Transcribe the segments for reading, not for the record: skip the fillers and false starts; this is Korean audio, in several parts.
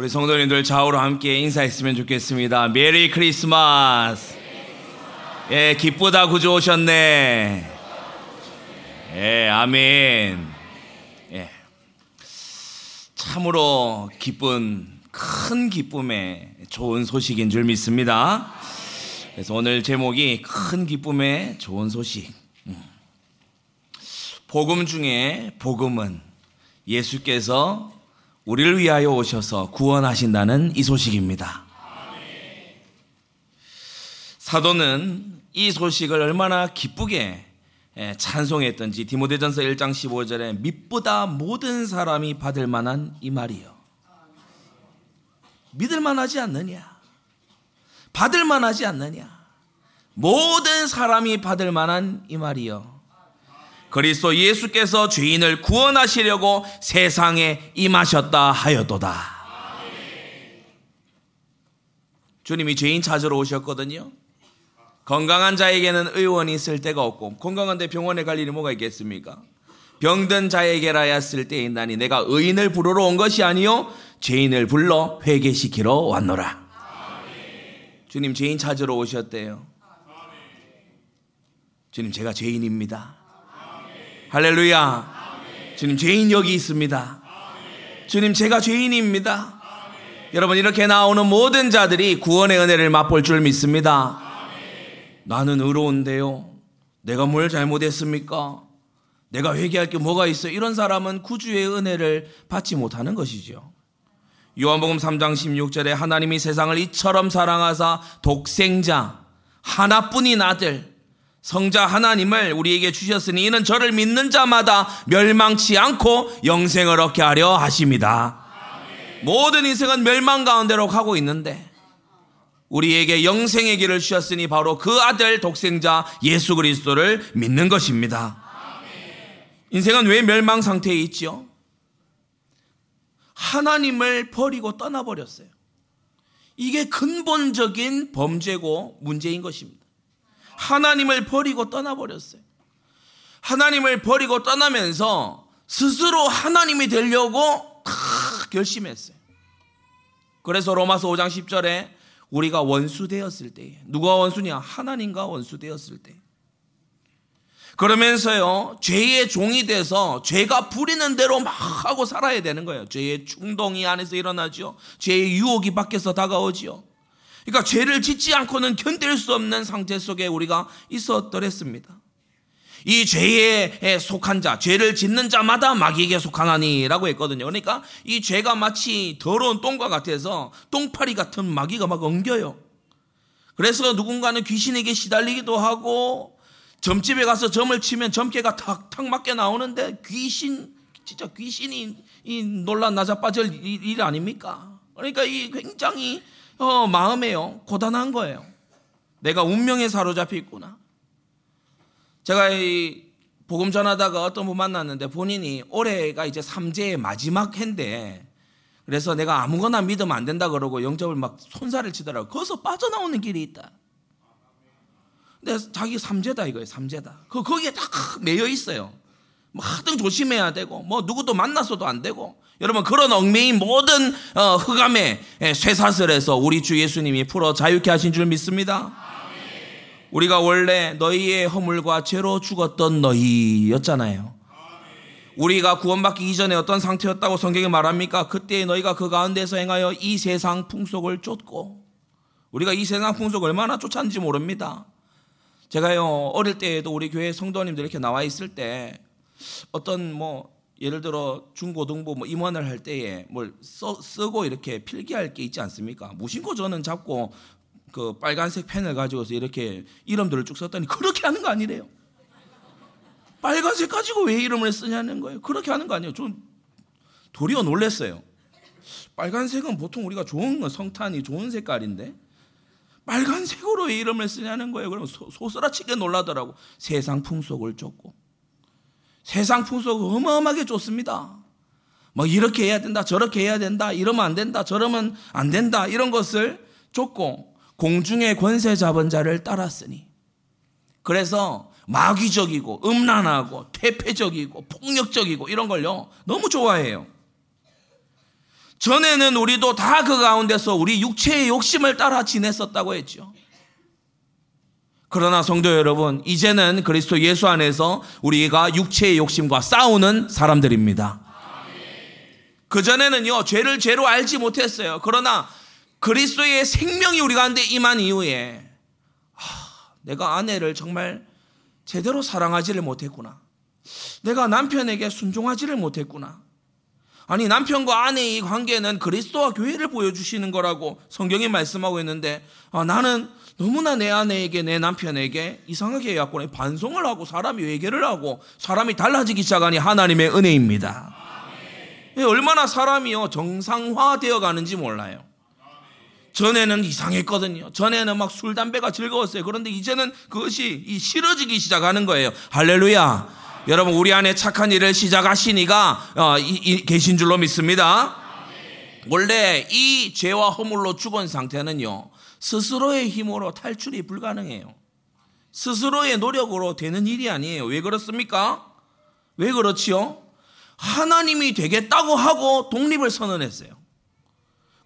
우리 성도님들 좌우로 함께 인사했으면 좋겠습니다. 메리 크리스마스. 예, 기쁘다 구주 오셨네. 예, 아멘. 예, 참으로 기쁜 큰 기쁨의 좋은 소식인 줄 믿습니다. 그래서 오늘 제목이 큰 기쁨의 좋은 소식. 복음 중에 복음은 예수께서 우리를 위하여 오셔서 구원하신다는 이 소식입니다. 사도는 이 소식을 얼마나 기쁘게 찬송했던지 디모데전서 1장 15절에 믿보다 모든 사람이 받을 만한 이 말이요. 믿을 만하지 않느냐? 받을 만하지 않느냐? 모든 사람이 받을 만한 이 말이요. 그리스도 예수께서 죄인을 구원하시려고 세상에 임하셨다 하였도다. 주님이 죄인 찾으러 오셨거든요. 건강한 자에게는 의원이 있을 데가 없고, 건강한데 병원에 갈 일이 뭐가 있겠습니까? 병든 자에게라야 쓸데 있나니 내가 의인을 부르러 온 것이 아니요 죄인을 불러 회개시키러 왔노라. 주님 죄인 찾으러 오셨대요. 주님 제가 죄인입니다. 할렐루야. 아멘. 주님 죄인 여기 있습니다. 아멘. 주님 제가 죄인입니다. 아멘. 여러분 이렇게 나오는 모든 자들이 구원의 은혜를 맛볼 줄 믿습니다. 아멘. 나는 의로운데요. 내가 뭘 잘못했습니까? 내가 회개할 게 뭐가 있어? 이런 사람은 구주의 은혜를 받지 못하는 것이죠. 요한복음 3장 16절에 하나님이 세상을 이처럼 사랑하사 독생자 하나뿐인 아들 성자 하나님을 우리에게 주셨으니 이는 저를 믿는 자마다 멸망치 않고 영생을 얻게 하려 하십니다. 아멘. 모든 인생은 멸망 가운데로 가고 있는데 우리에게 영생의 길을 주셨으니 바로 그 아들 독생자 예수 그리스도를 믿는 것입니다. 아멘. 인생은 왜 멸망 상태에 있지요? 하나님을 버리고 떠나버렸어요. 이게 근본적인 범죄고 문제인 것입니다. 하나님을 버리고 떠나버렸어요. 하나님을 버리고 떠나면서 스스로 하나님이 되려고 결심했어요. 그래서 로마서 5장 10절에 우리가 원수되었을 때, 누가 원수냐? 하나님과 원수되었을 때. 그러면서요 죄의 종이 돼서 죄가 부리는 대로 막 하고 살아야 되는 거예요. 죄의 충동이 안에서 일어나죠. 죄의 유혹이 밖에서 다가오지요. 그러니까 죄를 짓지 않고는 견딜 수 없는 상태 속에 우리가 있었더랬습니다. 이 죄에 속한 자, 죄를 짓는 자마다 마귀에게 속하나니라고 했거든요. 그러니까 이 죄가 마치 더러운 똥과 같아서 똥파리 같은 마귀가 막 엉겨요. 그래서 누군가는 귀신에게 시달리기도 하고 점집에 가서 점을 치면 점괘가 탁탁 맞게 나오는데 귀신, 진짜 귀신이 놀라 나자빠질 일 아닙니까? 그러니까 이 굉장히 마음에요 고단한 거예요. 내가 운명에 사로잡혀 있구나. 제가 이 복음 전하다가 어떤 분 만났는데 본인이 올해가 이제 3제의 마지막 해인데 그래서 내가 아무거나 믿으면 안 된다 그러고 영접을 막 손살을 치더라고. 거기서 빠져나오는 길이 있다. 근데 자기 3제다 이거예요. 3제다. 거기에 딱 매여 있어요. 뭐 하등 조심해야 되고 뭐 누구도 만나서도 안 되고. 여러분 그런 얽매인 모든 흑암의 쇠사슬에서 우리 주 예수님이 풀어 자유케 하신 줄 믿습니다. 아멘. 우리가 원래 너희의 허물과 죄로 죽었던 너희였잖아요. 아멘. 우리가 구원받기 이전에 어떤 상태였다고 성경이 말합니까? 그때 너희가 그 가운데서 행하여 이 세상 풍속을 쫓고. 우리가 이 세상 풍속을 얼마나 쫓았는지 모릅니다. 제가요 어릴 때에도 우리 교회 성도님들 이렇게 나와 있을 때 어떤 뭐 예를 들어 중고등부 뭐 임원을 할 때에 뭘 쓰고 이렇게 필기할 게 있지 않습니까? 무심코 저는 잡고 그 빨간색 펜을 가지고서 이렇게 이름들을 쭉 썼더니 그렇게 하는 거 아니래요. 빨간색 가지고 왜 이름을 쓰냐는 거예요. 그렇게 하는 거 아니에요. 좀 도리어 놀랐어요. 빨간색은 보통 우리가 좋은 건 성탄이 좋은 색깔인데 빨간색으로 왜 이름을 쓰냐는 거예요. 그러면 소스라치게 놀라더라고. 세상 풍속을 쫓고. 세상 풍속을 어마어마하게 쫓습니다. 뭐 이렇게 해야 된다, 저렇게 해야 된다, 이러면 안 된다, 저러면 안 된다 이런 것을 쫓고 공중의 권세 잡은 자를 따랐으니 그래서 마귀적이고 음란하고 퇴폐적이고 폭력적이고 이런 걸요 너무 좋아해요. 전에는 우리도 다 그 가운데서 우리 육체의 욕심을 따라 지냈었다고 했죠. 그러나 성도 여러분, 이제는 그리스도 예수 안에서 우리가 육체의 욕심과 싸우는 사람들입니다. 그전에는요, 죄를 죄로 알지 못했어요. 그러나 그리스도의 생명이 우리 가운데 임한 이후에 내가 아내를 정말 제대로 사랑하지를 못했구나. 내가 남편에게 순종하지를 못했구나. 아니, 남편과 아내의 관계는 그리스도와 교회를 보여주시는 거라고 성경이 말씀하고 있는데 나는 너무나 내 아내에게 내 남편에게 이상하게 해갖고 반성을 하고 사람이 회개를 하고 사람이 달라지기 시작하니 하나님의 은혜입니다. 얼마나 사람이요 정상화되어 가는지 몰라요. 전에는 이상했거든요. 전에는 막 술, 담배가 즐거웠어요. 그런데 이제는 그것이 싫어지기 시작하는 거예요. 할렐루야. 여러분, 우리 안에 착한 일을 시작하시니가 계신 줄로 믿습니다. 원래 이 죄와 허물로 죽은 상태는요, 스스로의 힘으로 탈출이 불가능해요. 스스로의 노력으로 되는 일이 아니에요. 왜 그렇습니까? 왜 그렇지요? 하나님이 되겠다고 하고 독립을 선언했어요.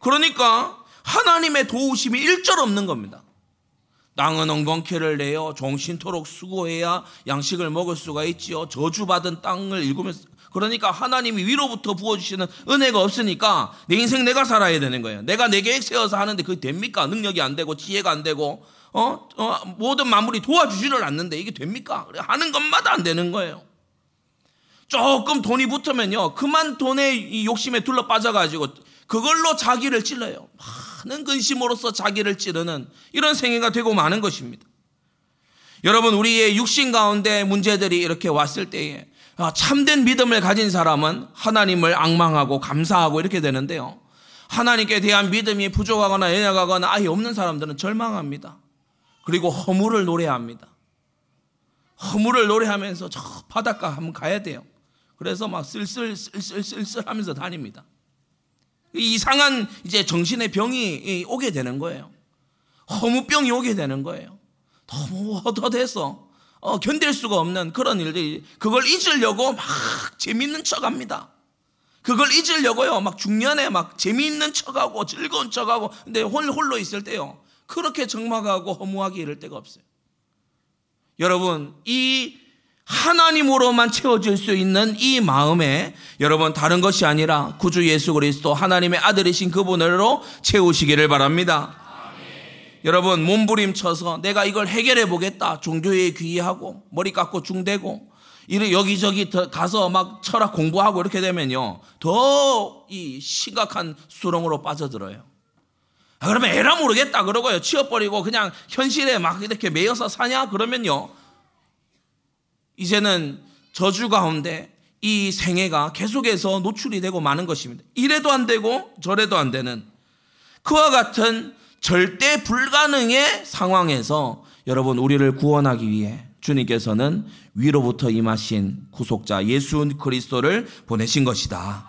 그러니까 하나님의 도우심이 일절 없는 겁니다. 땅은 엉겅퀴를 내어 종신토록 수고해야 양식을 먹을 수가 있지요. 저주받은 땅을 일구면서, 그러니까 하나님이 위로부터 부어주시는 은혜가 없으니까 내 인생 내가 살아야 되는 거예요. 내가 내 계획 세워서 하는데 그게 됩니까? 능력이 안 되고 지혜가 안 되고 모든 마무리 도와주지를 않는데 이게 됩니까? 하는 것마다 안 되는 거예요. 조금 돈이 붙으면요, 그만 돈의 욕심에 둘러 빠져가지고 그걸로 자기를 찔러요. 많은 근심으로써 자기를 찌르는 이런 생애가 되고 마는 것입니다. 여러분, 우리의 육신 가운데 문제들이 이렇게 왔을 때에 참된 믿음을 가진 사람은 하나님을 앙망하고 감사하고 이렇게 되는데요, 하나님께 대한 믿음이 부족하거나 연약하거나 아예 없는 사람들은 절망합니다. 그리고 허물을 노래합니다. 허물을 노래하면서 저 바닷가 한번 가야 돼요. 그래서 막 쓸쓸 하면서 다닙니다. 이상한 이제 정신의 병이 오게 되는 거예요. 허무병이 오게 되는 거예요. 너무 허덕해서 견딜 수가 없는 그런 일들이, 그걸 잊으려고 막 재밌는 척합니다. 그걸 잊으려고요, 막 중년에 막 재미있는 척하고 즐거운 척하고, 근데 홀로 있을 때요, 그렇게 적막하고 허무하게 이럴 데가 없어요. 여러분, 이 하나님으로만 채워질 수 있는 이 마음에 여러분 다른 것이 아니라 구주 예수 그리스도 하나님의 아들이신 그분으로 채우시기를 바랍니다. 아멘. 여러분, 몸부림쳐서 내가 이걸 해결해 보겠다, 종교에 귀의하고 머리 깎고 중대고 여기저기 가서 막 철학 공부하고 이렇게 되면요, 더 이 심각한 수렁으로 빠져들어요. 그러면 에라 모르겠다 그러고요, 치워버리고 그냥 현실에 막 이렇게 매여서 사냐 그러면요, 이제는 저주 가운데 이 생애가 계속해서 노출이 되고 마는 것입니다. 이래도 안 되고 저래도 안 되는 그와 같은 절대 불가능의 상황에서 여러분, 우리를 구원하기 위해 주님께서는 위로부터 임하신 구속자 예수 그리스도를 보내신 것이다.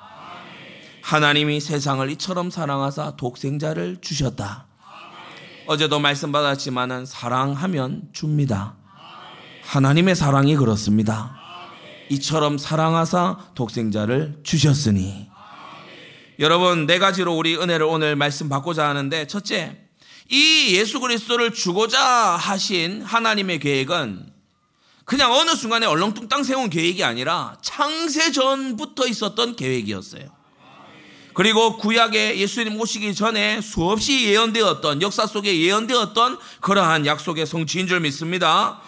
하나님이 세상을 이처럼 사랑하사 독생자를 주셨다. 아멘. 어제도 말씀받았지만 사랑하면 줍니다. 아멘. 하나님의 사랑이 그렇습니다. 아멘. 이처럼 사랑하사 독생자를 주셨으니. 아멘. 여러분, 네 가지로 우리 은혜를 오늘 말씀 받고자 하는데, 첫째, 이 예수 그리스도를 주고자 하신 하나님의 계획은 그냥 어느 순간에 얼렁뚱땅 세운 계획이 아니라 창세 전부터 있었던 계획이었어요. 그리고 구약에 예수님 오시기 전에 수없이 예언되었던, 역사 속에 예언되었던 그러한 약속의 성취인 줄 믿습니다.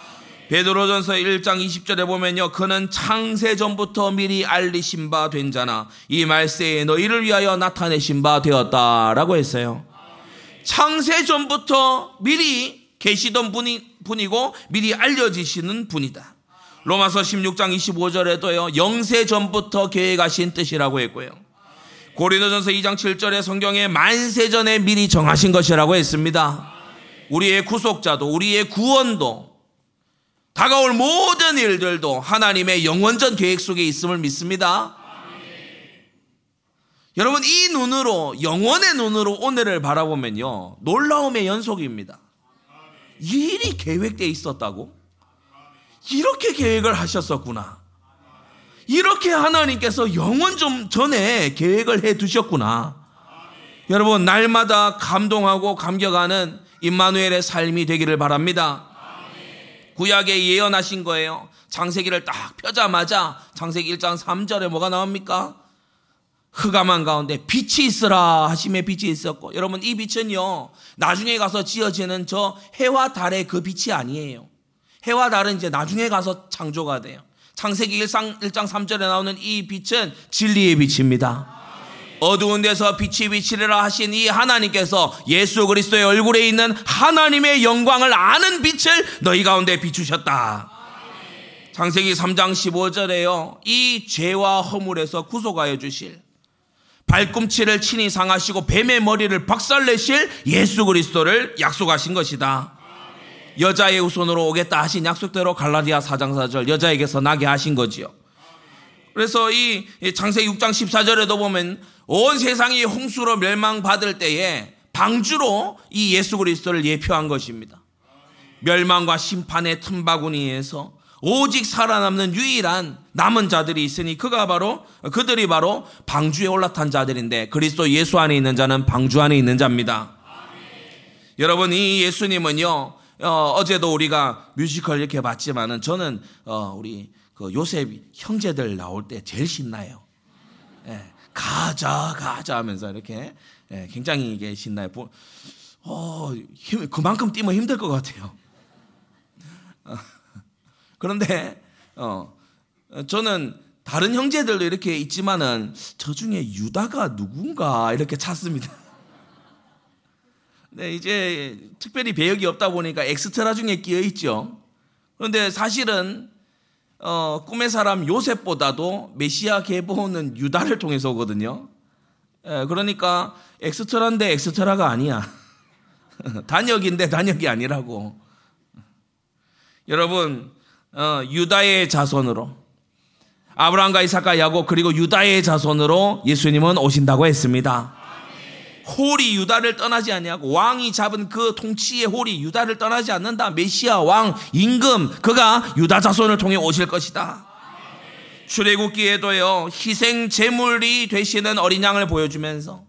베드로전서 1장 20절에 보면요, 그는 창세 전부터 미리 알리신 바 된 자나 이 말세에 너희를 위하여 나타내신 바 되었다라고 했어요. 창세 전부터 미리 계시던 분이고 미리 알려지시는 분이다. 로마서 16장 25절에도요, 영세 전부터 계획하신 뜻이라고 했고요, 고린도전서 2장 7절에 성경에 만세전에 미리 정하신 것이라고 했습니다. 우리의 구속자도, 우리의 구원도, 다가올 모든 일들도 하나님의 영원전 계획 속에 있음을 믿습니다. 여러분, 이 눈으로, 영원의 눈으로 오늘을 바라보면요, 놀라움의 연속입니다. 일이 계획되어 있었다고? 이렇게 계획을 하셨었구나. 이렇게 하나님께서 영원 좀 전에 계획을 해 두셨구나. 여러분 날마다 감동하고 감격하는 임마누엘의 삶이 되기를 바랍니다. 구약에 예언하신 거예요. 창세기를 딱 펴자마자 창세기 1장 3절에 뭐가 나옵니까? 흑암한 가운데 빛이 있으라 하심에 빛이 있었고, 여러분 이 빛은요 나중에 가서 지어지는 저 해와 달의 그 빛이 아니에요. 해와 달은 이제 나중에 가서 창조가 돼요. 창세기 1장 3절에 나오는 이 빛은 진리의 빛입니다. 어두운 데서 빛이 비치리라 하신 이 하나님께서 예수 그리스도의 얼굴에 있는 하나님의 영광을 아는 빛을 너희 가운데 비추셨다. 창세기 3장 15절에요 이 죄와 허물에서 구속하여 주실, 발꿈치를 친히 상하시고 뱀의 머리를 박살내실 예수 그리스도를 약속하신 것이다. 여자의 후손으로 오겠다 하신 약속대로 갈라디아 4장 4절 여자에게서 나게 하신 거지요. 그래서 이 창세기 6장 14절에도 보면 온 세상이 홍수로 멸망받을 때에 방주로 이 예수 그리스도를 예표한 것입니다. 멸망과 심판의 틈바구니에서 오직 살아남는 유일한 남은 자들이 있으니 그들이 바로 방주에 올라탄 자들인데, 그리스도 예수 안에 있는 자는 방주 안에 있는 자입니다. 여러분 이 예수님은요 어제도 우리가 뮤지컬 이렇게 봤지만은 저는 우리 그 요셉 형제들 나올 때 제일 신나요. 예, 가자 하면서 이렇게 예, 굉장히 이게 신나요. 그만큼 뛰면 힘들 것 같아요. 그런데 저는 다른 형제들도 이렇게 있지만은 저 중에 유다가 누군가 이렇게 찾습니다. 네, 이제 특별히 배역이 없다 보니까 엑스트라 중에 끼어 있죠. 그런데 사실은 꿈의 사람 요셉보다도 메시아 계보는 유다를 통해서 오거든요. 에, 그러니까 엑스트라인데 엑스트라가 아니야. 단역인데 단역이 아니라고. 여러분 유다의 자손으로 아브라함과 이삭과 야곱 그리고 유다의 자손으로 예수님은 오신다고 했습니다. 홀이 유다를 떠나지 아니하고 왕이 잡은 그 통치의 홀이 유다를 떠나지 않는다. 메시아 왕 임금 그가 유다 자손을 통해 오실 것이다. 출애굽기에도요 희생 제물이 되시는 어린 양을 보여주면서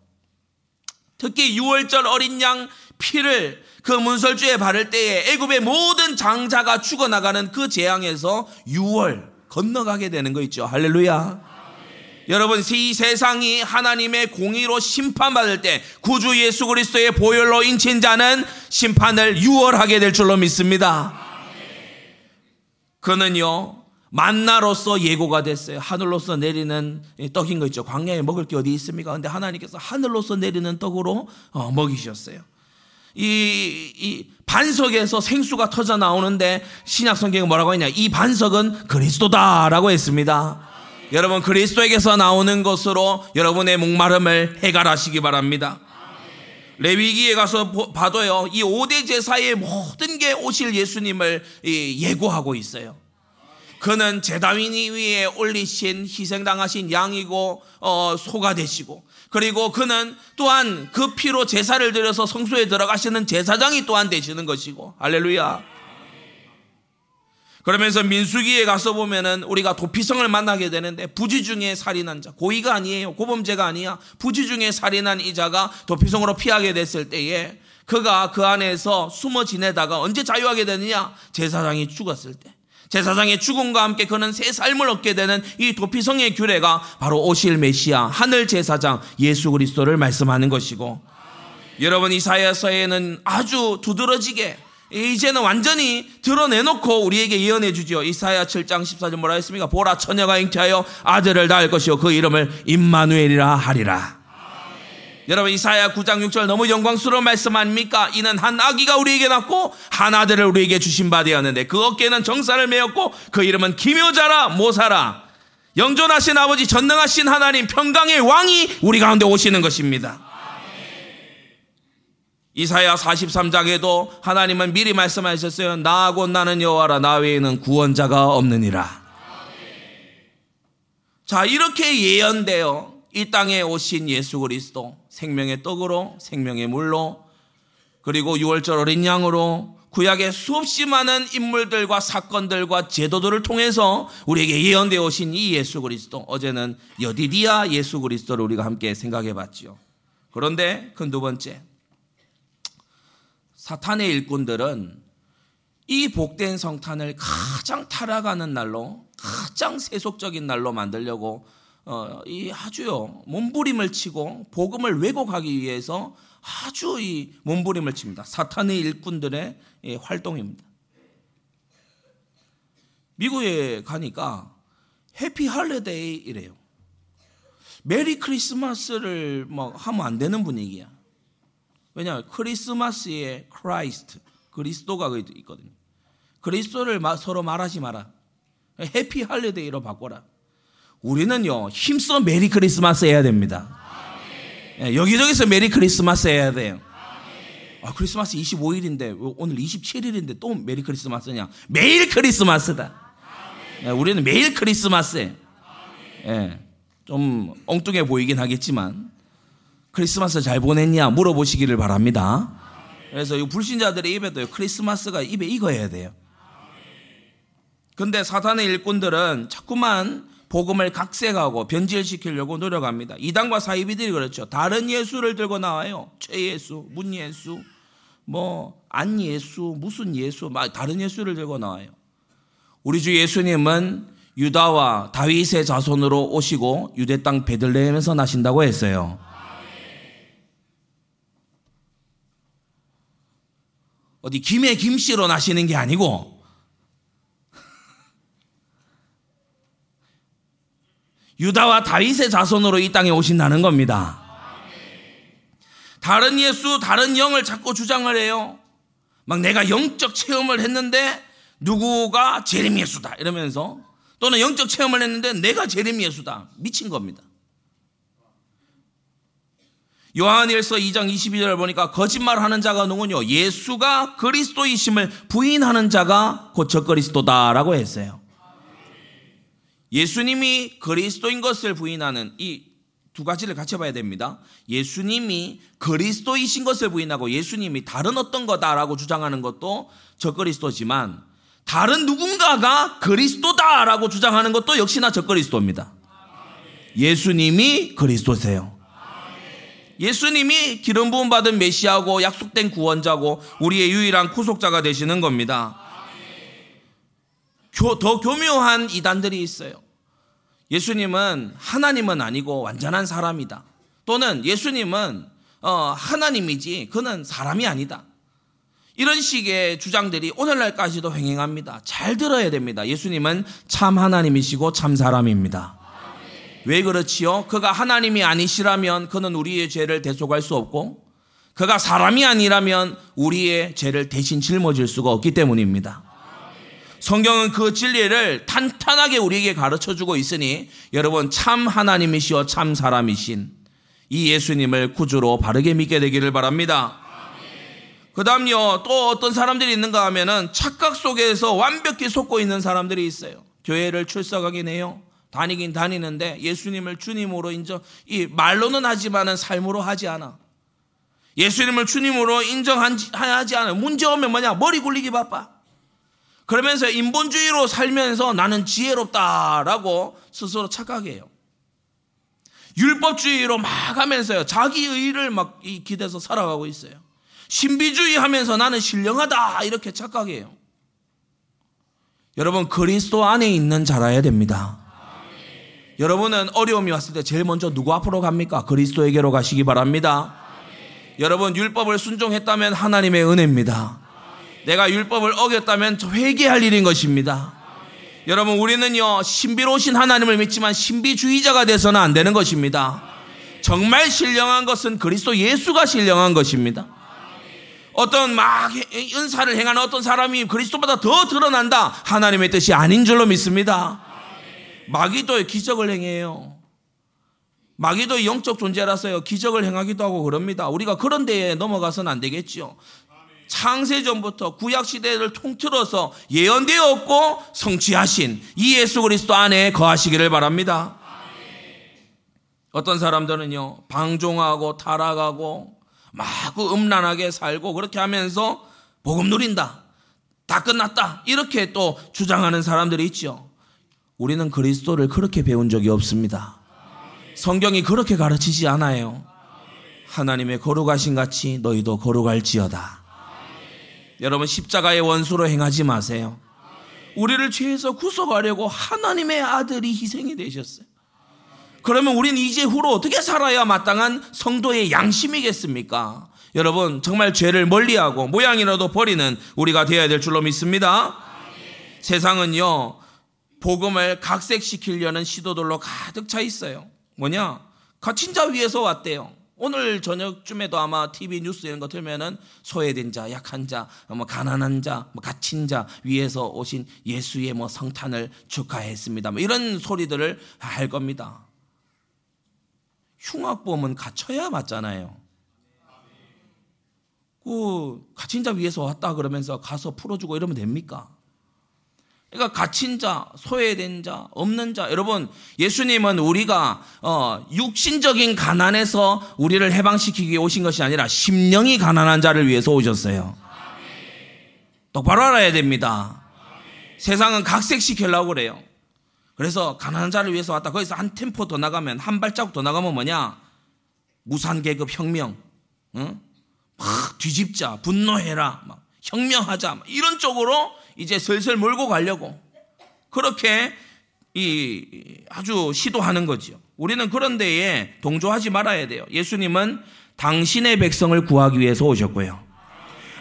특히 유월절 어린 양 피를 그 문설주에 바를 때에 애굽의 모든 장자가 죽어나가는 그 재앙에서 유월 건너가게 되는 거 있죠. 할렐루야. 여러분 이 세상이 하나님의 공의로 심판받을 때 구주 예수 그리스도의 보혈로 인친 자는 심판을 유월하게 될 줄로 믿습니다. 그는요 만나로서 예고가 됐어요. 하늘로서 내리는 떡인 거 있죠. 광야에 먹을 게 어디 있습니까? 그런데 하나님께서 하늘로서 내리는 떡으로 먹이셨어요. 이 반석에서 생수가 터져 나오는데 신약 성경이 뭐라고 했냐? 이 반석은 그리스도다라고 했습니다. 여러분 그리스도에게서 나오는 것으로 여러분의 목마름을 해결하시기 바랍니다. 레위기에 가서 봐도요 이 5대 제사의 모든 게 오실 예수님을 예고하고 있어요. 그는 제다위니 위에 올리신 희생당하신 양이고 소가 되시고, 그리고 그는 또한 그 피로 제사를 드려서 성소에 들어가시는 제사장이 또한 되시는 것이고. 할렐루야. 그러면서 민수기에 가서 보면은 우리가 도피성을 만나게 되는데 부지 중에 살인한 자, 고의가 아니에요. 고범죄가 아니야. 부지 중에 살인한 이 자가 도피성으로 피하게 됐을 때에 그가 그 안에서 숨어 지내다가 언제 자유하게 되느냐? 제사장이 죽었을 때. 제사장의 죽음과 함께 그는 새 삶을 얻게 되는 이 도피성의 규례가 바로 오실 메시아, 하늘 제사장 예수 그리스도를 말씀하는 것이고. 여러분 이사야서에는 아주 두드러지게 이제는 완전히 드러내놓고 우리에게 예언해 주지요. 이사야 7장 14절 뭐라 했습니까? 보라 처녀가 잉태하여 아들을 낳을 것이요 그 이름을 임마누엘이라 하리라. 여러분 이사야 9장 6절 너무 영광스러운 말씀 아닙니까? 이는 한 아기가 우리에게 낳고 한 아들을 우리에게 주신 바 되었는데 그 어깨에는 정사를 메었고 그 이름은 기묘자라 모사라 영존하신 아버지 전능하신 하나님 평강의 왕이 우리 가운데 오시는 것입니다. 이사야 43장에도 하나님은 미리 말씀하셨어요. 나하고 나는 여호와라 나 외에는 구원자가 없느니라. 자 이렇게 예언되어 이 땅에 오신 예수 그리스도 생명의 떡으로 생명의 물로 그리고 유월절 어린 양으로 구약의 수없이 많은 인물들과 사건들과 제도들을 통해서 우리에게 예언되어 오신 이 예수 그리스도, 어제는 여디디아 예수 그리스도를 우리가 함께 생각해 봤지요. 그런데 그 두 번째, 사탄의 일꾼들은 이 복된 성탄을 가장 타락하는 날로, 가장 세속적인 날로 만들려고 이 아주요 몸부림을 치고 복음을 왜곡하기 위해서 아주 이 몸부림을 칩니다. 사탄의 일꾼들의 활동입니다. 미국에 가니까 해피 할리데이 이래요. 메리 크리스마스를 막 하면 안 되는 분위기야. 왜냐하면 크리스마스에 크라이스트, 그리스도가 있거든요. 그리스도를 서로 말하지 마라. 해피 할리데이로 바꿔라. 우리는요, 힘써 메리 크리스마스 해야 됩니다. 여기저기서 메리 크리스마스 해야 돼요. 아, 크리스마스 25일인데 오늘 27일인데 또 메리 크리스마스냐? 매일 크리스마스다. 예, 우리는 매일 크리스마스에, 예, 좀 엉뚱해 보이긴 하겠지만 크리스마스 잘 보냈냐 물어보시기를 바랍니다. 그래서 이 불신자들의 입에도 크리스마스가 입에 익어야 돼요. 근데 사탄의 일꾼들은 자꾸만 복음을 각색하고 변질시키려고 노력합니다. 이단과 사이비들이 그렇죠. 다른 예수를 들고 나와요. 최예수, 문예수, 안예수, 무슨 예수, 막 다른 예수를 들고 나와요. 우리 주 예수님은 유다와 다윗의 자손으로 오시고 유대 땅 베들레헴에서 나신다고 했어요. 어디 김에 김씨로 나시는 게 아니고 유다와 다윗의 자손으로 이 땅에 오신다는 겁니다. 다른 예수, 다른 영을 자꾸 주장을 해요. 막 내가 영적 체험을 했는데 누구가 재림 예수다 이러면서, 또는 영적 체험을 했는데 내가 재림 예수다. 미친 겁니다. 요한일서 2장 22절을 보니까 거짓말하는 자가 누구냐? 예수가 그리스도이심을 부인하는 자가 곧 저 그리스도다라고 했어요. 예수님이 그리스도인 것을 부인하는, 이 두 가지를 같이 봐야 됩니다. 예수님이 그리스도이신 것을 부인하고 예수님이 다른 어떤 거다라고 주장하는 것도 적그리스도지만, 다른 누군가가 그리스도다라고 주장하는 것도 역시나 적그리스도입니다. 예수님이 그리스도세요. 예수님이 기름 부음 받은 메시아고 약속된 구원자고 우리의 유일한 구속자가 되시는 겁니다. 더 교묘한 이단들이 있어요. 예수님은 하나님은 아니고 완전한 사람이다. 또는 예수님은 하나님이지 그는 사람이 아니다. 이런 식의 주장들이 오늘날까지도 횡행합니다. 잘 들어야 됩니다. 예수님은 참 하나님이시고 참 사람입니다. 왜 그렇지요? 그가 하나님이 아니시라면 그는 우리의 죄를 대속할 수 없고, 그가 사람이 아니라면 우리의 죄를 대신 짊어질 수가 없기 때문입니다. 성경은 그 진리를 탄탄하게 우리에게 가르쳐주고 있으니, 여러분 참 하나님이시여 참 사람이신 이 예수님을 구주로 바르게 믿게 되기를 바랍니다. 그 다음요, 또 어떤 사람들이 있는가 하면은 착각 속에서 완벽히 속고 있는 사람들이 있어요. 교회를 출석하긴 해요. 다니긴 다니는데 예수님을 주님으로 인정, 이 말로는 하지만은 삶으로 하지 않아. 예수님을 주님으로 인정하지 않아. 문제 오면 뭐냐? 머리 굴리기 바빠. 그러면서 인본주의로 살면서 나는 지혜롭다라고 스스로 착각해요. 율법주의로 막 하면서요, 자기 의의를 막 기대서 살아가고 있어요. 신비주의 하면서 나는 신령하다 이렇게 착각해요. 여러분 그리스도 안에 있는 자라야 됩니다. 여러분은 어려움이 왔을 때 제일 먼저 누구 앞으로 갑니까? 그리스도에게로 가시기 바랍니다. 여러분 율법을 순종했다면 하나님의 은혜입니다. 내가 율법을 어겼다면 회개할 일인 것입니다. 여러분 우리는요, 신비로우신 하나님을 믿지만 신비주의자가 돼서는 안 되는 것입니다. 정말 신령한 것은 그리스도 예수가 신령한 것입니다. 어떤 막 은사를 행하는 어떤 사람이 그리스도보다 더 드러난다, 하나님의 뜻이 아닌 줄로 믿습니다. 마귀도 기적을 행해요. 마귀도 영적 존재라서요, 기적을 행하기도 하고 그럽니다. 우리가 그런 데에 넘어가서는 안 되겠죠. 창세전부터 구약시대를 통틀어서 예언되어 없고 성취하신 이 예수 그리스도 안에 거하시기를 바랍니다. 어떤 사람들은요, 방종하고 타락하고 막 음란하게 살고 그렇게 하면서 복음 누린다, 다 끝났다 이렇게 또 주장하는 사람들이 있죠. 우리는 그리스도를 그렇게 배운 적이 없습니다. 성경이 그렇게 가르치지 않아요. 하나님의 거룩하신 같이 너희도 거룩할지어다. 아멘. 여러분, 십자가의 원수로 행하지 마세요. 아멘. 우리를 죄에서 구속하려고 하나님의 아들이 희생이 되셨어요. 아멘. 그러면 우린 이제 후로 어떻게 살아야 마땅한 성도의 양심이겠습니까? 여러분, 정말 죄를 멀리하고 모양이라도 버리는 우리가 되어야 될 줄로 믿습니다. 아멘. 세상은요, 복음을 각색시키려는 시도들로 가득 차 있어요. 뭐냐? 갇힌 자 위에서 왔대요. 오늘 저녁쯤에도 아마 TV 뉴스 이런 거 틀면은 소외된 자, 약한 자, 가난한 자, 갇힌 자 위에서 오신 예수의 성탄을 축하했습니다. 이런 소리들을 할 겁니다. 흉악범은 갇혀야 맞잖아요. 갇힌 자 위에서 왔다 그러면서 가서 풀어주고 이러면 됩니까? 그러니까 갇힌 자, 소외된 자, 없는 자. 여러분, 예수님은 우리가 육신적인 가난에서 우리를 해방시키기 위해 오신 것이 아니라 심령이 가난한 자를 위해서 오셨어요. 아멘. 똑바로 알아야 됩니다. 아멘. 세상은 각색시키려고 그래요. 그래서 가난한 자를 위해서 왔다. 거기서 한 템포 더 나가면, 한 발자국 더 나가면 뭐냐? 무산계급 혁명, 응? 막 뒤집자, 분노해라, 막 혁명하자, 막 이런 쪽으로 이제 슬슬 몰고 가려고 그렇게 아주 시도하는 거지요. 우리는 그런 데에 동조하지 말아야 돼요. 예수님은 당신의 백성을 구하기 위해서 오셨고요,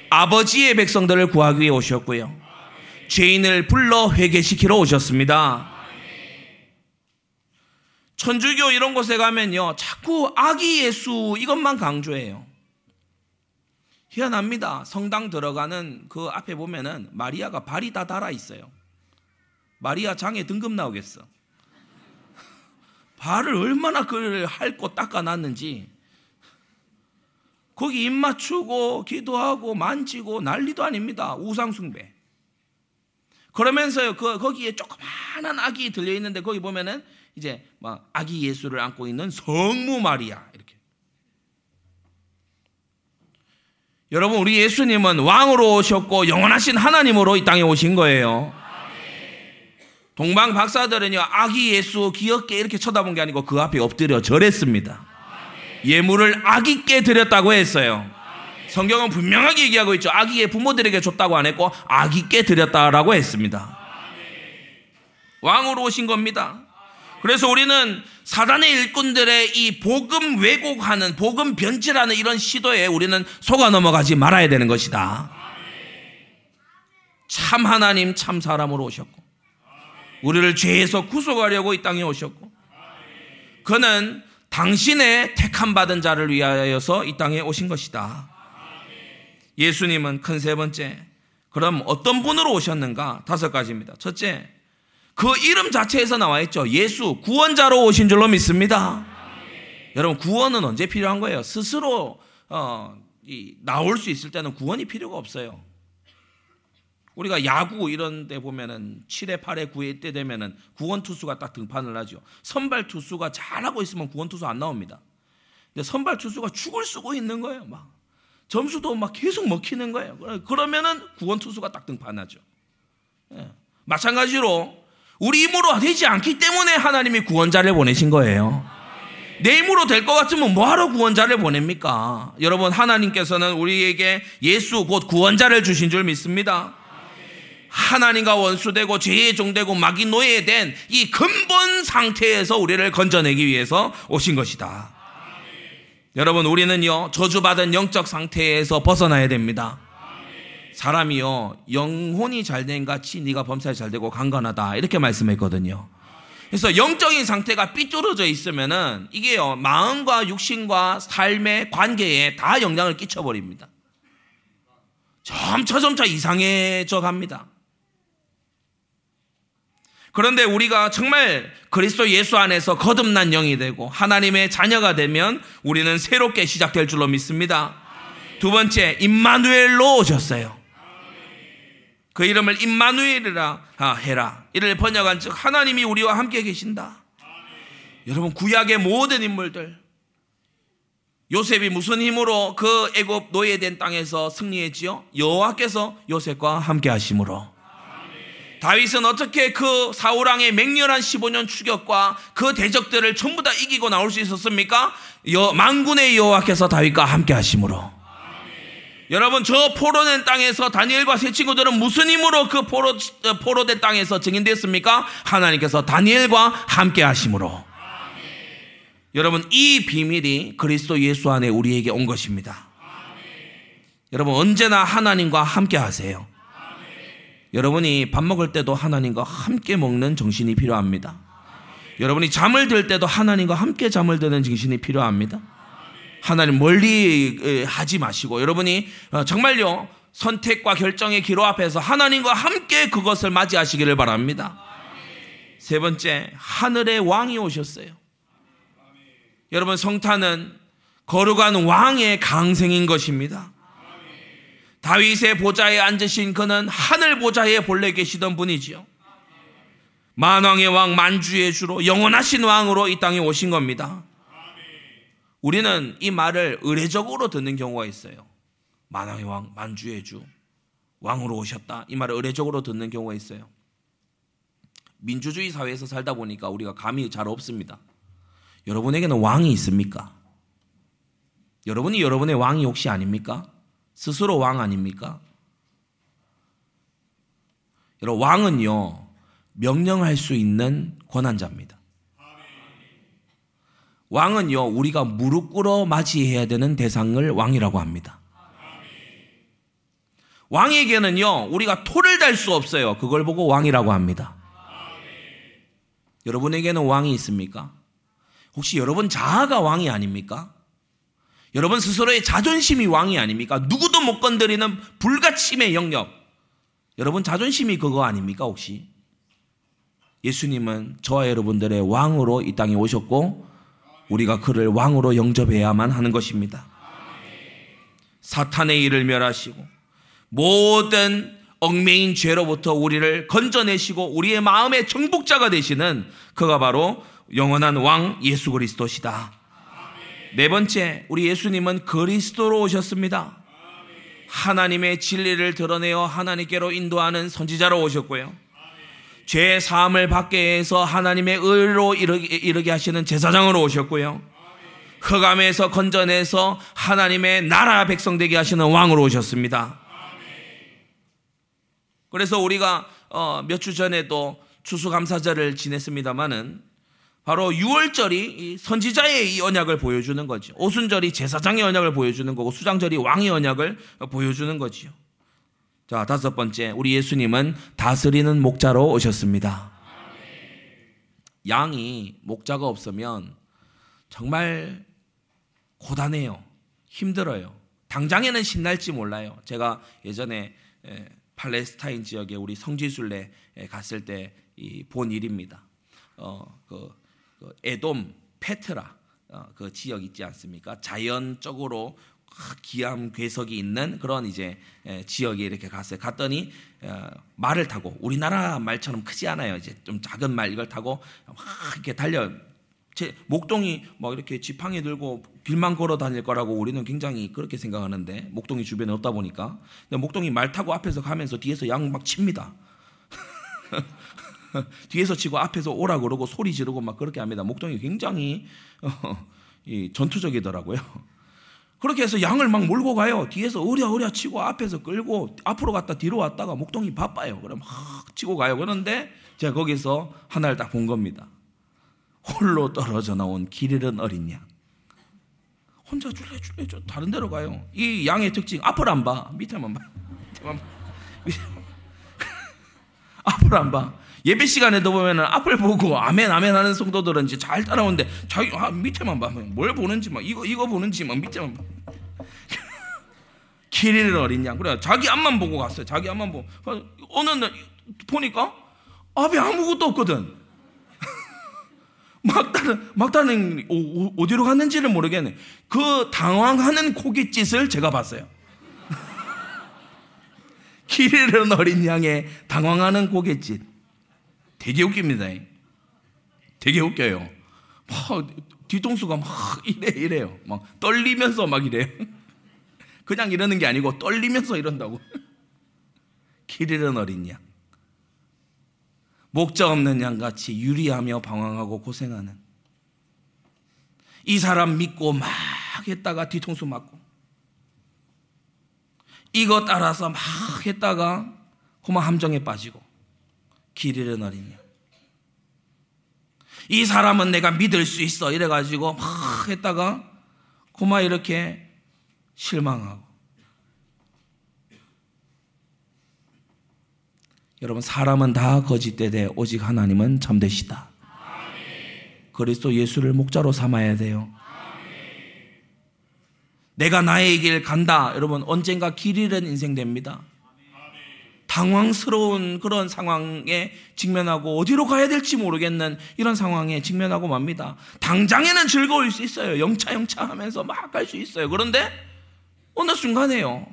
아버지의 백성들을 구하기 위해 오셨고요, 죄인을 불러 회개시키러 오셨습니다. 천주교 이런 곳에 가면요, 자꾸 아기 예수 이것만 강조해요. 희한합니다. 성당 들어가는 그 앞에 보면은 마리아가 발이 다 달아 있어요. 마리아 장에 등급 나오겠어. 발을 얼마나 그걸 핥고 닦아놨는지. 거기 입 맞추고 기도하고 만지고 난리도 아닙니다. 우상숭배. 그러면서요, 거기에 조그만한 아기 들려 있는데 거기 보면은 이제 막 아기 예수를 안고 있는 성모 마리아 이렇게. 여러분, 우리 예수님은 왕으로 오셨고 영원하신 하나님으로 이 땅에 오신 거예요. 동방 박사들은요, 아기 예수 귀엽게 이렇게 쳐다본 게 아니고 그 앞에 엎드려 절했습니다. 예물을 아기께 드렸다고 했어요. 성경은 분명하게 얘기하고 있죠. 아기의 부모들에게 줬다고 안 했고 아기께 드렸다라고 했습니다. 왕으로 오신 겁니다. 그래서 우리는 사단의 일꾼들의 이 복음 왜곡하는, 복음 변질하는 이런 시도에 우리는 속아 넘어가지 말아야 되는 것이다. 참 하나님, 참 사람으로 오셨고 우리를 죄에서 구속하려고 이 땅에 오셨고 그는 당신의 택함 받은 자를 위하여서 이 땅에 오신 것이다. 예수님은 큰 세 번째, 그럼 어떤 분으로 오셨는가? 5가지입니다. 첫째, 그 이름 자체에서 나와 있죠. 예수, 구원자로 오신 줄로 믿습니다. 아멘. 여러분, 구원은 언제 필요한 거예요? 스스로 나올 수 있을 때는 구원이 필요가 없어요. 우리가 야구 이런 데 보면은 7회, 8회, 9회 때 되면은 구원투수가 딱 등판을 하죠. 선발투수가 잘하고 있으면 구원투수 안 나옵니다. 근데 선발투수가 축을 쓰고 있는 거예요. 막 점수도 막 계속 먹히는 거예요. 그러면은 구원투수가 딱 등판하죠. 예. 마찬가지로 우리 힘으로 되지 않기 때문에 하나님이 구원자를 보내신 거예요. 내 힘으로 될 것 같으면 뭐하러 구원자를 보냅니까? 여러분, 하나님께서는 우리에게 예수 곧 구원자를 주신 줄 믿습니다. 하나님과 원수되고 죄의 종되고 마귀 노예된 이 근본 상태에서 우리를 건져내기 위해서 오신 것이다. 여러분, 우리는요, 저주받은 영적 상태에서 벗어나야 됩니다. 사람이요, 영혼이 잘된 같이 네가 범사에 잘되고 강건하다 이렇게 말씀했거든요. 그래서 영적인 상태가 삐뚤어져 있으면은 이게요, 마음과 육신과 삶의 관계에 다 영향을 끼쳐버립니다. 점차 이상해져 갑니다. 그런데 우리가 정말 그리스도 예수 안에서 거듭난 영이 되고 하나님의 자녀가 되면 우리는 새롭게 시작될 줄로 믿습니다. 두 번째, 임마누엘로 오셨어요. 그 이름을 임마누엘이라 해라. 이를 번역한 즉 하나님이 우리와 함께 계신다. 여러분, 구약의 모든 인물들, 요셉이 무슨 힘으로 그 애굽 노예된 땅에서 승리했지요? 여호와께서 요셉과 함께 하심으로. 다윗은 어떻게 그 사울왕의 맹렬한 15년 추격과 그 대적들을 전부 다 이기고 나올 수 있었습니까? 만군의 여호와께서 다윗과 함께 하심으로. 아멘. 여러분, 저 포로된 땅에서 다니엘과 세 친구들은 무슨 힘으로 그 포로된 땅에서 증인됐습니까? 하나님께서 다니엘과 함께 하심으로. 아멘. 여러분, 이 비밀이 그리스도 예수 안에 우리에게 온 것입니다. 아멘. 여러분, 언제나 하나님과 함께 하세요. 여러분이 밥 먹을 때도 하나님과 함께 먹는 정신이 필요합니다. 아멘. 여러분이 잠을 들 때도 하나님과 함께 잠을 드는 정신이 필요합니다. 아멘. 하나님 멀리 하지 마시고 여러분이 정말요 선택과 결정의 기로 앞에서 하나님과 함께 그것을 맞이하시기를 바랍니다. 아멘. 세 번째, 하늘의 왕이 오셨어요. 아멘. 여러분, 성탄은 거룩한 왕의 강생인 것입니다. 다윗의 보좌에 앉으신 그는 하늘 보좌에 본래 계시던 분이지요. 만왕의 왕, 만주의 주로 영원하신 왕으로 이 땅에 오신 겁니다. 우리는 이 말을 의례적으로 듣는 경우가 있어요. 만왕의 왕, 만주의 주, 왕으로 오셨다. 이 말을 의례적으로 듣는 경우가 있어요. 민주주의 사회에서 살다 보니까 우리가 감이 잘 없습니다. 여러분에게는 왕이 있습니까? 여러분이 여러분의 왕이 혹시 아닙니까? 스스로 왕 아닙니까? 여러분, 왕은요 명령할 수 있는 권한자입니다. 왕은요 우리가 무릎 꿇어 맞이해야 되는 대상을 왕이라고 합니다. 왕에게는요 우리가 토를 달 수 없어요. 그걸 보고 왕이라고 합니다. 여러분에게는 왕이 있습니까? 혹시 여러분 자아가 왕이 아닙니까? 여러분 스스로의 자존심이 왕이 아닙니까? 누구도 못 건드리는 불가침의 영역. 여러분 자존심이 그거 아닙니까 혹시? 예수님은 저와 여러분들의 왕으로 이 땅에 오셨고 우리가 그를 왕으로 영접해야만 하는 것입니다. 사탄의 일을 멸하시고 모든 얽매인 죄로부터 우리를 건져내시고 우리의 마음의 정복자가 되시는 그가 바로 영원한 왕 예수 그리스도시다. 네 번째, 우리 예수님은 그리스도로 오셨습니다. 하나님의 진리를 드러내어 하나님께로 인도하는 선지자로 오셨고요. 죄의 사함을 받게 해서 하나님의 의로 이르게 하시는 제사장으로 오셨고요. 흑암에서 건져내서 하나님의 나라 백성되게 하시는 왕으로 오셨습니다. 그래서 우리가 몇 주 전에도 추수감사절을 지냈습니다마는 바로 6월절이 선지자의 이 언약을 보여주는 거죠. 오순절이 제사장의 언약을 보여주는 거고 수장절이 왕의 언약을 보여주는 거지요. 자, 다섯 번째, 우리 예수님은 다스리는 목자로 오셨습니다. 양이 목자가 없으면 정말 고단해요. 힘들어요. 당장에는 신날지 몰라요. 제가 예전에 팔레스타인 지역에 우리 성지순례 갔을 때 본 일입니다. 에돔, 페트라 그 지역 있지 않습니까? 자연적으로 기암 괴석이 있는 그런 이제 지역에 이렇게 갔어요. 갔더니 말을 타고 우리나라 말처럼 크지 않아요. 이제 좀 작은 말 이걸 타고 막 이렇게 달려. 제 목동이 막 이렇게 지팡이 들고 길만 걸어 다닐 거라고 우리는 굉장히 그렇게 생각하는데 목동이 주변에 없다 보니까 근데 목동이 말 타고 앞에서 가면서 뒤에서 양 막 칩니다. 뒤에서 치고 앞에서 오라 그러고 소리 지르고 막 그렇게 합니다. 목동이 굉장히 전투적이더라고요. 그렇게 해서 양을 막 몰고 가요. 뒤에서 어랴어랴 치고 앞에서 끌고 앞으로 갔다 뒤로 왔다가 목동이 바빠요. 그럼 막 치고 가요. 그런데 제가 거기서 하나를 딱 본 겁니다. 홀로 떨어져 나온 길 잃은 어린 양. 혼자 줄래 다른 데로 가요. 이 양의 특징 앞을 안 봐. 밑에만 봐. 앞을 안 봐. 예배 시간에도 보면은 앞을 보고 아멘 아멘 하는 성도들은 이제 잘 따라오는데 자기 밑에만 봐. 뭘 보는지 막 이거 보는지 막 밑에만 봐. 길 잃은 어린 양. 그래 자기 앞만 보고 갔어요. 자기 앞만 보고. 어느 날 보니까 앞에 아무것도 없거든. 막다른 어디로 갔는지를 모르겠네. 그 당황하는 고깃짓을 제가 봤어요. 길 잃은 어린 양의 당황하는 고깃짓. 되게 웃깁니다. 되게 웃겨요. 막 뒤통수가 막 이래요. 막 떨리면서 막 이래요. 그냥 이러는 게 아니고 떨리면서 이런다고. 길 잃은 어린 양. 목자 없는 양같이 유리하며 방황하고 고생하는 이 사람 믿고 막 했다가 뒤통수 맞고 이거 따라서 막 했다가 고마 함정에 빠지고 길 잃은 어린 양. 이 사람은 내가 믿을 수 있어 이래가지고 막 했다가 고마 이렇게 실망하고. 여러분, 사람은 다 거짓되되 오직 하나님은 참되시다. 아멘. 그리스도 예수를 목자로 삼아야 돼요. 아멘. 내가 나의 길 간다. 여러분, 언젠가 길 잃은 인생 됩니다. 아멘. 당황스러운 그런 상황에 직면하고 어디로 가야 될지 모르겠는 이런 상황에 직면하고 맙니다. 당장에는 즐거울 수 있어요. 영차영차 하면서 막 갈 수 있어요. 그런데 어느 순간에요,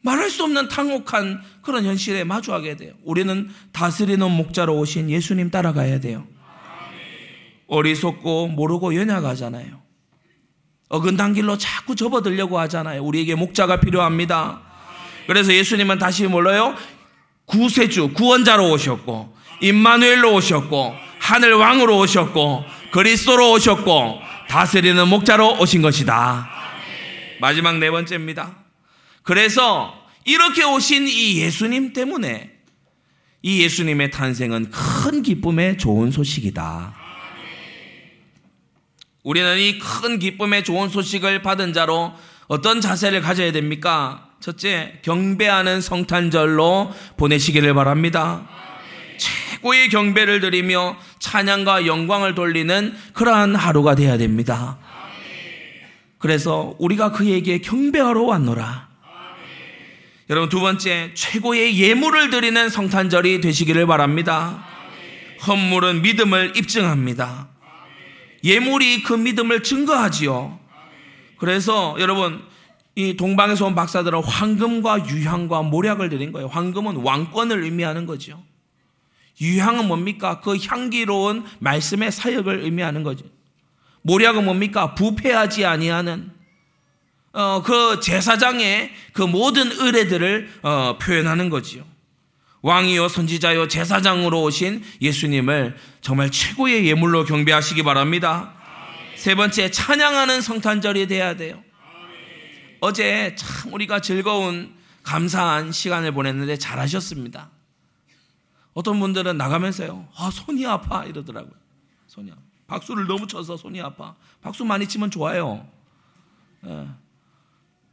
말할 수 없는 당혹한 그런 현실에 마주하게 돼요. 우리는 다스리는 목자로 오신 예수님 따라가야 돼요. 어리석고 모르고 연약하잖아요. 어긋난 길로 자꾸 접어들려고 하잖아요. 우리에게 목자가 필요합니다. 그래서 예수님은 다시 몰라요. 구세주, 구원자로 오셨고 임마누엘로 오셨고 하늘 왕으로 오셨고 그리스도로 오셨고 다스리는 목자로 오신 것이다. 마지막 네 번째입니다. 그래서 이렇게 오신 이 예수님 때문에 이 예수님의 탄생은 큰 기쁨의 좋은 소식이다. 우리는 이 큰 기쁨의 좋은 소식을 받은 자로 어떤 자세를 가져야 됩니까? 첫째, 경배하는 성탄절로 보내시기를 바랍니다. 최고의 경배를 드리며 찬양과 영광을 돌리는 그러한 하루가 되어야 됩니다. 그래서 우리가 그에게 경배하러 왔노라. 여러분, 두 번째, 최고의 예물을 드리는 성탄절이 되시기를 바랍니다. 헌물은 믿음을 입증합니다. 예물이 그 믿음을 증거하지요. 그래서 여러분, 이 동방에서 온 박사들은 황금과 유향과 몰약을 드린 거예요. 황금은 왕권을 의미하는 거죠. 유향은 뭡니까? 그 향기로운 말씀의 사역을 의미하는 거죠. 몰약은 뭡니까? 부패하지 아니하는 그 제사장의 그 모든 의례들을 표현하는 거지요. 왕이요 선지자요 제사장으로 오신 예수님을 정말 최고의 예물로 경배하시기 바랍니다. 세 번째, 찬양하는 성탄절이 돼야 돼요. 어제 참 우리가 즐거운 감사한 시간을 보냈는데 잘하셨습니다. 어떤 분들은 나가면서요, 아, 손이 아파 이러더라고요. 손이 아파. 박수를 너무 쳐서 손이 아파. 박수 많이 치면 좋아요. 예.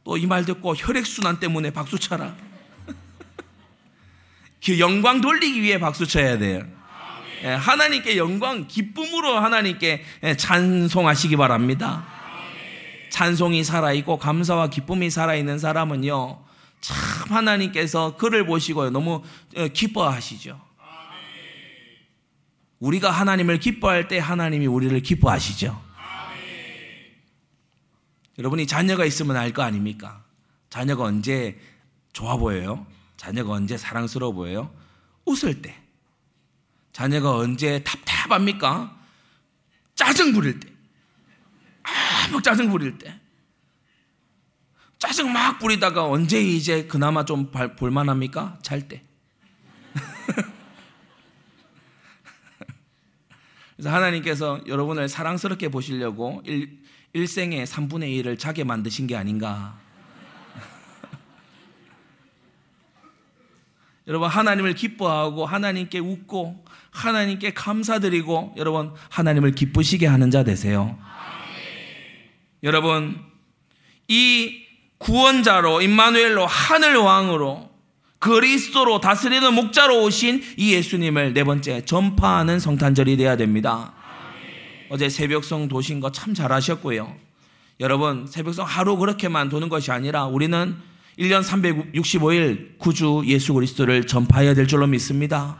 또 이 말 듣고 혈액순환 때문에 박수 쳐라. 그 영광 돌리기 위해 박수 쳐야 돼요. 예, 하나님께 영광, 기쁨으로 하나님께 찬송하시기 바랍니다. 찬송이 살아있고 감사와 기쁨이 살아있는 사람은요, 참 하나님께서 그를 보시고 너무 기뻐하시죠. 우리가 하나님을 기뻐할 때 하나님이 우리를 기뻐하시죠. 여러분이 자녀가 있으면 알 거 아닙니까? 자녀가 언제 좋아 보여요? 자녀가 언제 사랑스러워 보여요? 웃을 때. 자녀가 언제 답답합니까? 짜증 부릴 때. 막 짜증 부릴 때. 짜증 막 부리다가 언제 이제 그나마 좀 볼만합니까? 잘 때. 그래서 하나님께서 여러분을 사랑스럽게 보시려고 일생의 3분의 1을 자게 만드신 게 아닌가. 여러분, 하나님을 기뻐하고 하나님께 웃고 하나님께 감사드리고 여러분 하나님을 기쁘시게 하는 자 되세요. 여러분, 이 구원자로 임마누엘로 하늘왕으로 그리스도로 다스리는 목자로 오신 이 예수님을 네 번째, 전파하는 성탄절이 돼야 됩니다. 어제 새벽성 도신 거 참 잘하셨고요. 여러분, 새벽성 하루 그렇게만 도는 것이 아니라 우리는 1년 365일 구주 예수 그리스도를 전파해야 될 줄로 믿습니다.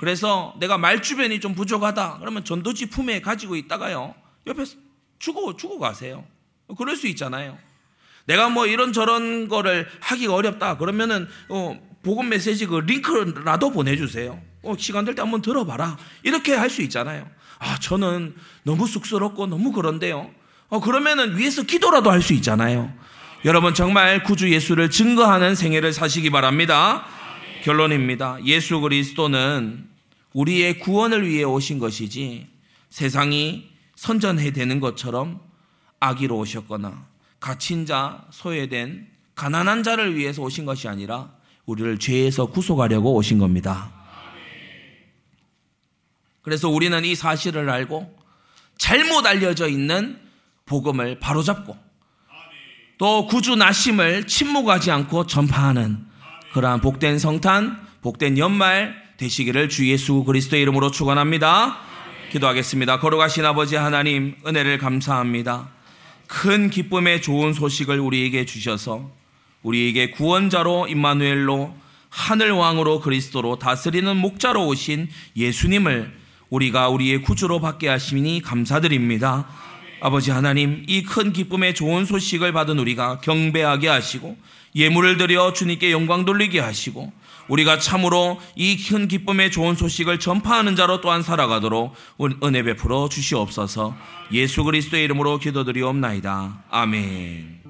그래서 내가 말주변이 좀 부족하다 그러면 전도지 품에 가지고 있다가요, 옆에 주고 가세요. 그럴 수 있잖아요. 내가 뭐 이런저런 거를 하기가 어렵다 그러면은 복음 메시지 그 링크라도 보내주세요. 시간 될 때 한번 들어봐라 이렇게 할 수 있잖아요. 아, 저는 너무 쑥스럽고 너무 그런데요. 그러면은 위에서 기도라도 할 수 있잖아요. 여러분, 정말 구주 예수를 증거하는 생애를 사시기 바랍니다. 아멘. 결론입니다. 예수 그리스도는 우리의 구원을 위해 오신 것이지 세상이 선전해대는 것처럼 악의로 오셨거나 갇힌 자, 소외된 가난한 자를 위해서 오신 것이 아니라 우리를 죄에서 구속하려고 오신 겁니다. 그래서 우리는 이 사실을 알고 잘못 알려져 있는 복음을 바로잡고 또 구주 나심을 침묵하지 않고 전파하는 그러한 복된 성탄, 복된 연말 되시기를 주 예수 그리스도의 이름으로 축원합니다. 기도하겠습니다. 거룩하신 아버지 하나님, 은혜를 감사합니다. 큰 기쁨의 좋은 소식을 우리에게 주셔서 우리에게 구원자로 임마누엘로 하늘왕으로 그리스도로 다스리는 목자로 오신 예수님을 우리가 우리의 구주로 받게 하시니 감사드립니다. 아버지 하나님, 이 큰 기쁨의 좋은 소식을 받은 우리가 경배하게 하시고 예물을 드려 주님께 영광 돌리게 하시고 우리가 참으로 이 큰 기쁨의 좋은 소식을 전파하는 자로 또한 살아가도록 은혜 베풀어 주시옵소서. 예수 그리스도의 이름으로 기도드리옵나이다. 아멘.